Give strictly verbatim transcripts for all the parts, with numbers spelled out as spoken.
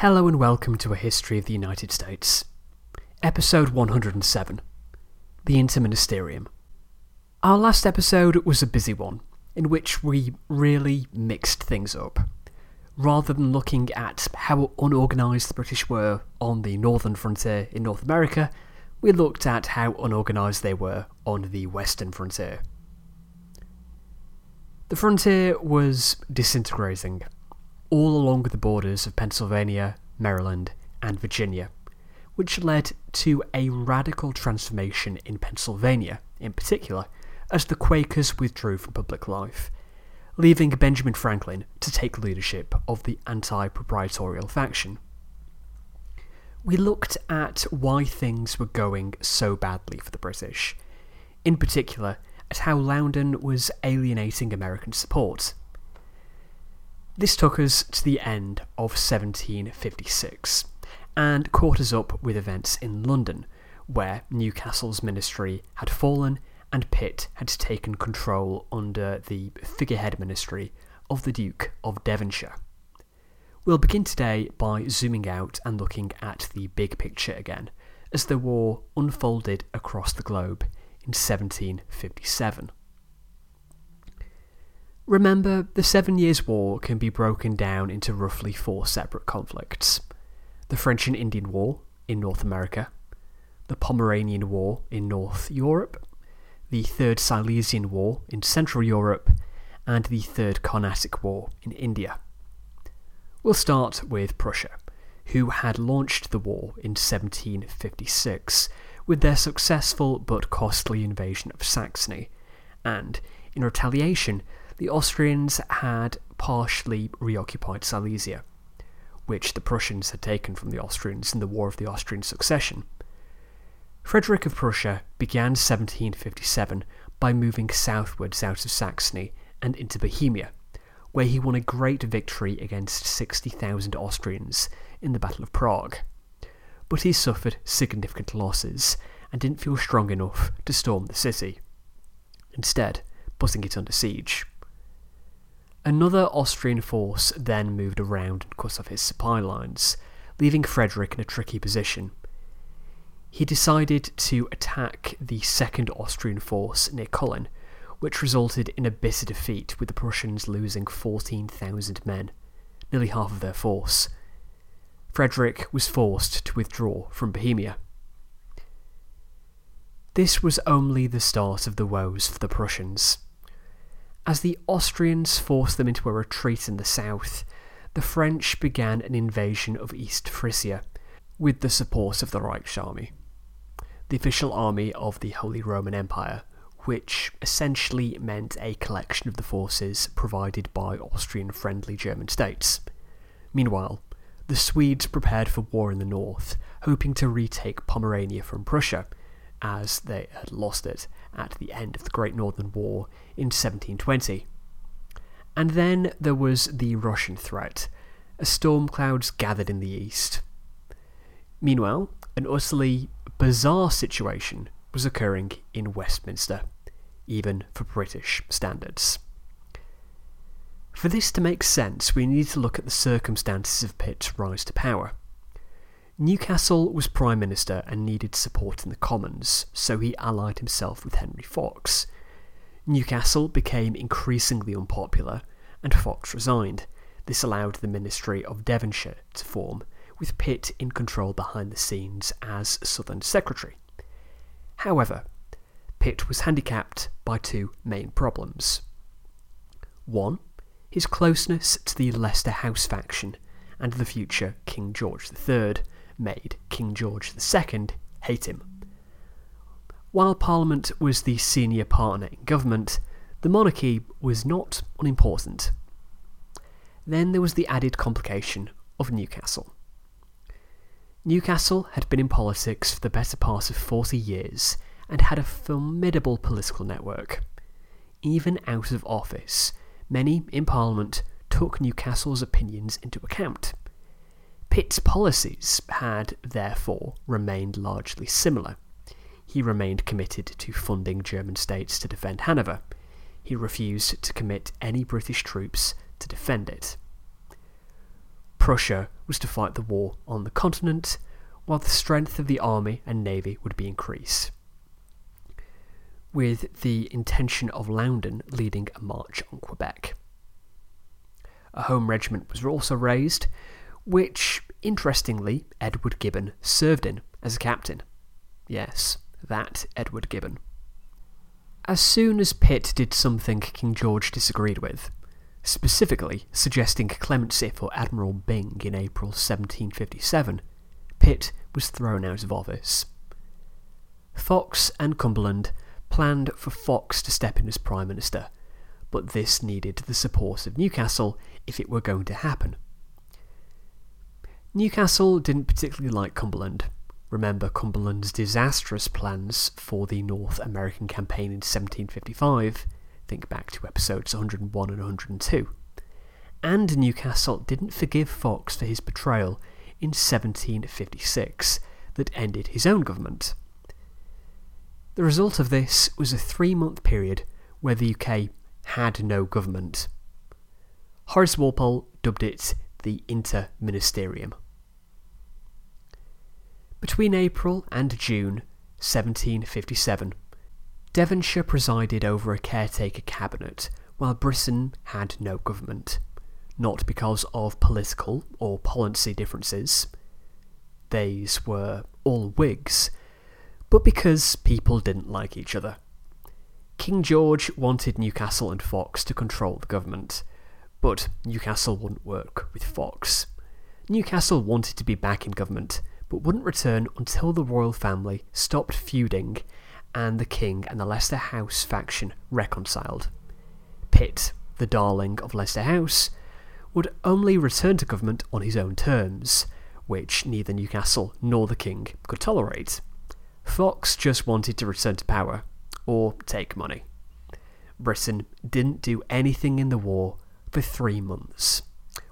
Hello and welcome to A History of the United States, episode one hundred seven, The Inter-Ministerium. Our last episode was a busy one, in which we really mixed things up. Rather than looking at how unorganised the British were on the northern frontier in North America, we looked at how unorganised they were on the western frontier. The frontier was disintegrating all along the borders of Pennsylvania, Maryland, and Virginia, which led to a radical transformation in Pennsylvania, in particular, as the Quakers withdrew from public life, leaving Benjamin Franklin to take leadership of the anti-proprietorial faction. We looked at why things were going so badly for the British, in particular, at how Loudon was alienating American support. This took us to the end of seventeen fifty-six, and caught us up with events in London, where Newcastle's ministry had fallen and Pitt had taken control under the figurehead ministry of the Duke of Devonshire. We'll begin today by zooming out and looking at the big picture again, as the war unfolded across the globe in seventeen fifty-seven. Remember, the Seven Years' War can be broken down into roughly four separate conflicts. The French and Indian War in North America, the Pomeranian War in North Europe, the Third Silesian War in Central Europe, and the Third Carnatic War in India. We'll start with Prussia, who had launched the war in seventeen fifty-six with their successful but costly invasion of Saxony, and, in retaliation, the Austrians had partially reoccupied Silesia, which the Prussians had taken from the Austrians in the War of the Austrian Succession. Frederick of Prussia began seventeen fifty-seven by moving southwards out of Saxony and into Bohemia, where he won a great victory against sixty thousand Austrians in the Battle of Prague. But he suffered significant losses and didn't feel strong enough to storm the city, instead putting it under siege. Another Austrian force then moved around and cut off his supply lines, leaving Frederick in a tricky position. He decided to attack the second Austrian force near Cullen, which resulted in a bitter defeat, with the Prussians losing fourteen thousand men, nearly half of their force. Frederick was forced to withdraw from Bohemia. This was only the start of the woes for the Prussians. As the Austrians forced them into a retreat in the south, the French began an invasion of East Frisia, with the support of the Reichsarmy, the official army of the Holy Roman Empire, which essentially meant a collection of the forces provided by Austrian-friendly German states. Meanwhile, the Swedes prepared for war in the north, hoping to retake Pomerania from Prussia, as they had lost it at the end of the Great Northern War in seventeen twenty. And then there was the Russian threat, as storm clouds gathered in the east. Meanwhile, an utterly bizarre situation was occurring in Westminster, even for British standards. For this to make sense, we need to look at the circumstances of Pitt's rise to power. Newcastle was Prime Minister and needed support in the Commons, so he allied himself with Henry Fox. Newcastle became increasingly unpopular, and Fox resigned. This allowed the Ministry of Devonshire to form, with Pitt in control behind the scenes as Southern Secretary. However, Pitt was handicapped by two main problems. One, his closeness to the Leicester House faction and the future King George the Third, made King George the Second hate him. While Parliament was the senior partner in government, the monarchy was not unimportant. Then there was the added complication of Newcastle. Newcastle had been in politics for the better part of forty years and had a formidable political network. Even out of office, many in Parliament took Newcastle's opinions into account. Pitt's policies had, therefore, remained largely similar. He remained committed to funding German states to defend Hanover. He refused to commit any British troops to defend it. Prussia was to fight the war on the continent, while the strength of the army and navy would be increased, with the intention of Loudon leading a march on Quebec. A home regiment was also raised, which, interestingly, Edward Gibbon served in as a captain. Yes, that Edward Gibbon. As soon as Pitt did something King George disagreed with, specifically suggesting clemency for Admiral Byng in April seventeen fifty-seven, Pitt was thrown out of office. Fox and Cumberland planned for Fox to step in as Prime Minister, but this needed the support of Newcastle if it were going to happen. Newcastle didn't particularly like Cumberland. Remember Cumberland's disastrous plans for the North American campaign in seventeen fifty-five, think back to episodes one oh one and one oh two, and Newcastle didn't forgive Fox for his betrayal in seventeen fifty-six that ended his own government. The result of this was a three-month period where the U K had no government. Horace Walpole dubbed it the Inter-Ministerium. Between April and June seventeen fifty-seven, Devonshire presided over a caretaker cabinet, while Britain had no government, not because of political or policy differences, these were all Whigs, but because people didn't like each other. King George wanted Newcastle and Fox to control the government, but Newcastle wouldn't work with Fox. Newcastle wanted to be back in government, but wouldn't return until the royal family stopped feuding and the King and the Leicester House faction reconciled. Pitt, the darling of Leicester House, would only return to government on his own terms, which neither Newcastle nor the King could tolerate. Fox just wanted to return to power, or take money. Britain didn't do anything in the war for three months,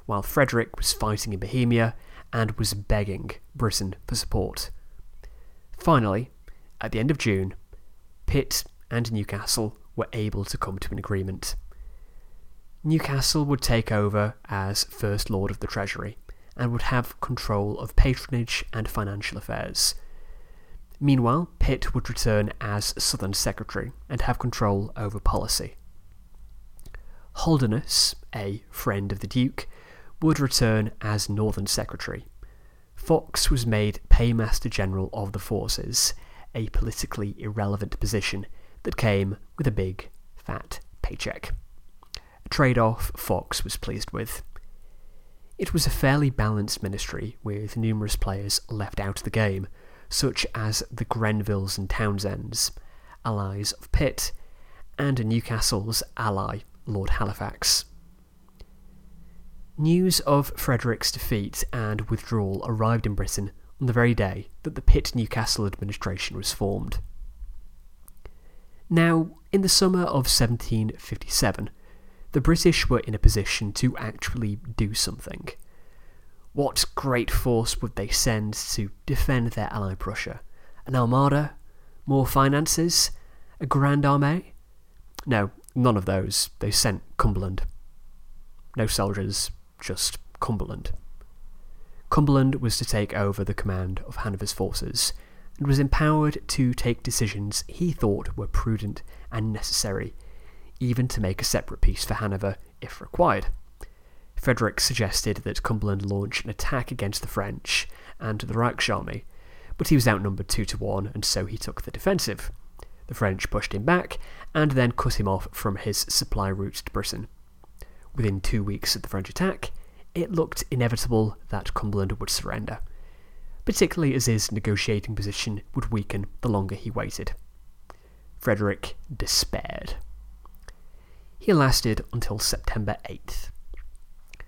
while Frederick was fighting in Bohemia and was begging Britain for support. Finally, at the end of June, Pitt and Newcastle were able to come to an agreement. Newcastle would take over as First Lord of the Treasury and would have control of patronage and financial affairs. Meanwhile, Pitt would return as Southern Secretary and have control over policy. Holderness, a friend of the Duke, would return as Northern Secretary. Fox was made Paymaster General of the Forces, a politically irrelevant position that came with a big, fat paycheck. A trade-off Fox was pleased with. It was a fairly balanced ministry, with numerous players left out of the game, such as the Grenvilles and Townsends, allies of Pitt, and Newcastle's ally, Lord Halifax. News of Frederick's defeat and withdrawal arrived in Britain on the very day that the Pitt-Newcastle administration was formed. Now, in the summer of seventeen fifty-seven, the British were in a position to actually do something. What great force would they send to defend their ally Prussia? An armada? More finances? A grand armée? No, none of those. They sent Cumberland. No soldiers, just Cumberland. Cumberland was to take over the command of Hanover's forces, and was empowered to take decisions he thought were prudent and necessary, even to make a separate peace for Hanover if required. Frederick suggested that Cumberland launch an attack against the French and the Reichsarmy, but he was outnumbered two to one, and so he took the defensive. The French pushed him back, and then cut him off from his supply route to Britain. Within two weeks of the French attack, it looked inevitable that Cumberland would surrender, particularly as his negotiating position would weaken the longer he waited. Frederick despaired. He lasted until September eighth.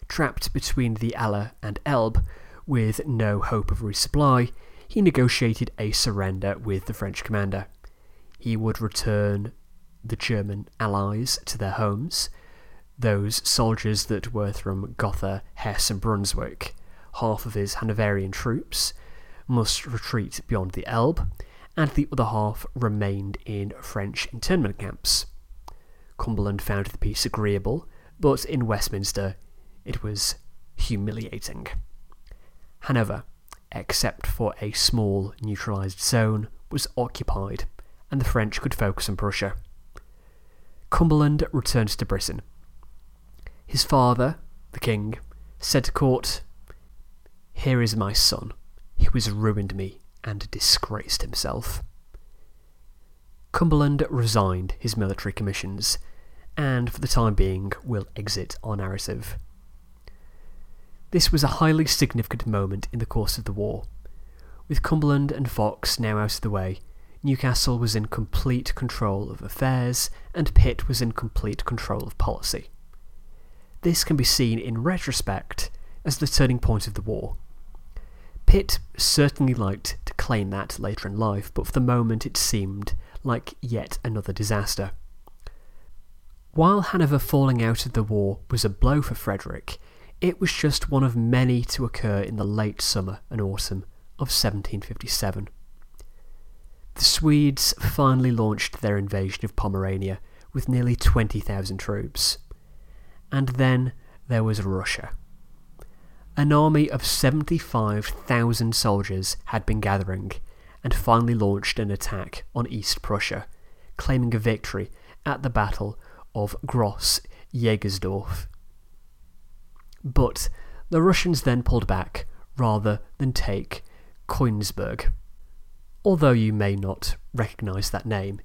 Trapped between the Aller and Elbe, with no hope of resupply, he negotiated a surrender with the French commander. He would return the German allies to their homes, those soldiers that were from Gotha, Hesse and Brunswick. Half of his Hanoverian troops must retreat beyond the Elbe, and the other half remained in French internment camps. Cumberland found the peace agreeable, but in Westminster it was humiliating. Hanover, except for a small neutralised zone, was occupied, and the French could focus on Prussia. Cumberland returned to Britain. His father, the king, said to court, "Here is my son, who has ruined me and disgraced himself." Cumberland resigned his military commissions, and for the time being will exit our narrative. This was a highly significant moment in the course of the war. With Cumberland and Fox now out of the way, Newcastle was in complete control of affairs, and Pitt was in complete control of policy. This can be seen in retrospect as the turning point of the war. Pitt certainly liked to claim that later in life, but for the moment it seemed like yet another disaster. While Hanover falling out of the war was a blow for Frederick, it was just one of many to occur in the late summer and autumn of seventeen fifty-seven. The Swedes finally launched their invasion of Pomerania with nearly twenty thousand troops. And then there was Russia. An army of seventy-five thousand soldiers had been gathering, and finally launched an attack on East Prussia, claiming a victory at the Battle of Gross Jägersdorf. But the Russians then pulled back rather than take Königsberg. Although you may not recognise that name,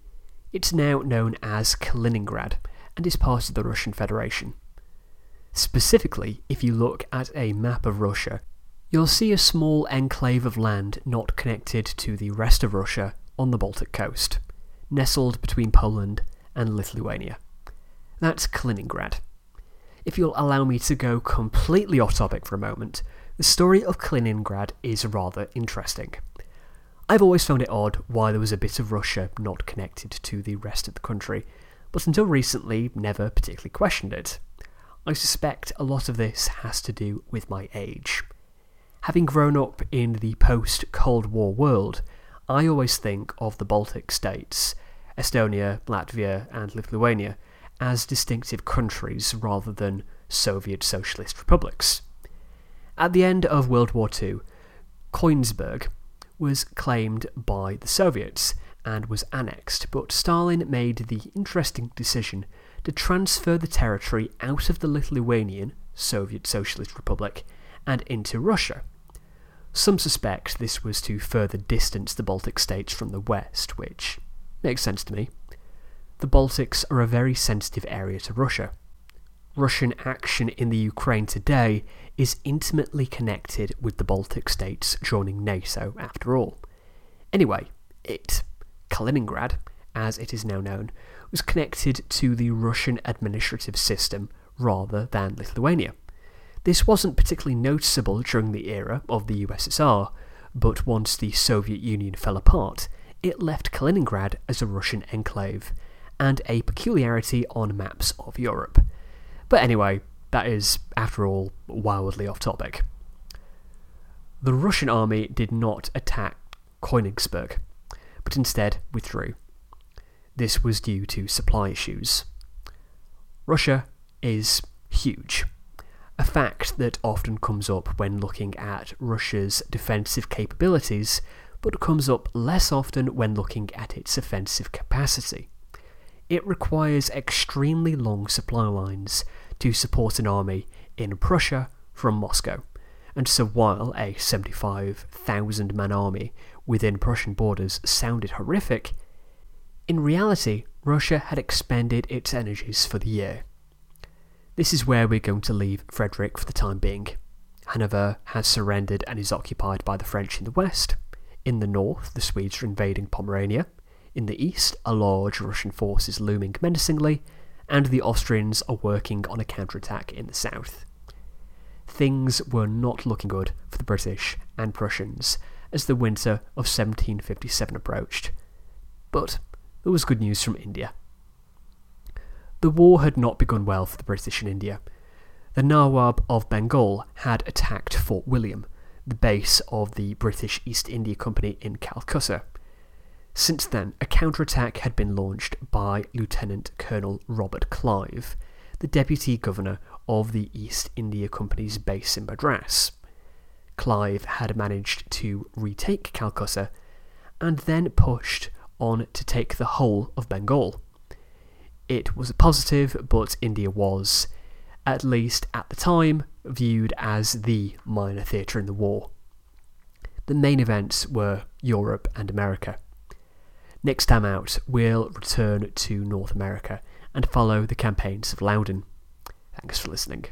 it's now known as Kaliningrad and is part of the Russian Federation. Specifically, if you look at a map of Russia, you'll see a small enclave of land not connected to the rest of Russia on the Baltic coast, nestled between Poland and Lithuania. That's Kaliningrad. If you'll allow me to go completely off topic for a moment, the story of Kaliningrad is rather interesting. I've always found it odd why there was a bit of Russia not connected to the rest of the country, but until recently never particularly questioned it. I suspect a lot of this has to do with my age. Having grown up in the post-Cold War world, I always think of the Baltic states, Estonia, Latvia and Lithuania, as distinctive countries rather than Soviet socialist republics. At the end of World War Two, Königsberg was claimed by the Soviets and was annexed, but Stalin made the interesting decision to transfer the territory out of the Lithuanian Soviet Socialist Republic and into Russia. Some suspect this was to further distance the Baltic states from the West, which makes sense to me. The Baltics are a very sensitive area to Russia. Russian action in the Ukraine today is intimately connected with the Baltic states joining NATO, after all. Anyway, it, Kaliningrad, as it is now known, was connected to the Russian administrative system rather than Lithuania. This wasn't particularly noticeable during the era of the U S S R, but once the Soviet Union fell apart, it left Kaliningrad as a Russian enclave, and a peculiarity on maps of Europe. But anyway, that is, after all, wildly off topic. The Russian army did not attack Königsberg, but instead withdrew. This was due to supply issues. Russia is huge, a fact that often comes up when looking at Russia's defensive capabilities, but comes up less often when looking at its offensive capacity. It requires extremely long supply lines to support an army in Prussia from Moscow, and so while a seventy-five thousand man army within Prussian borders sounded horrific, in reality Russia had expended its energies for the year. This is where we're going to leave Frederick for the time being. Hanover has surrendered and is occupied by the French in the west. In the north, the Swedes are invading Pomerania. In the east, a large Russian force is looming menacingly, and the Austrians are working on a counterattack in the south. Things were not looking good for the British and Prussians as the winter of seventeen fifty-seven approached. But there was good news from India. The war had not begun well for the British in India. The Nawab of Bengal had attacked Fort William, the base of the British East India Company in Calcutta. Since then, a counterattack had been launched by Lieutenant Colonel Robert Clive, the Deputy Governor of the East India Company's base in Madras. Clive had managed to retake Calcutta and then pushed on to take the whole of Bengal. It was a positive, but India was, at least at the time, viewed as the minor theatre in the war. The main events were Europe and America. Next time out, we'll return to North America and follow the campaigns of Loudon. Thanks for listening.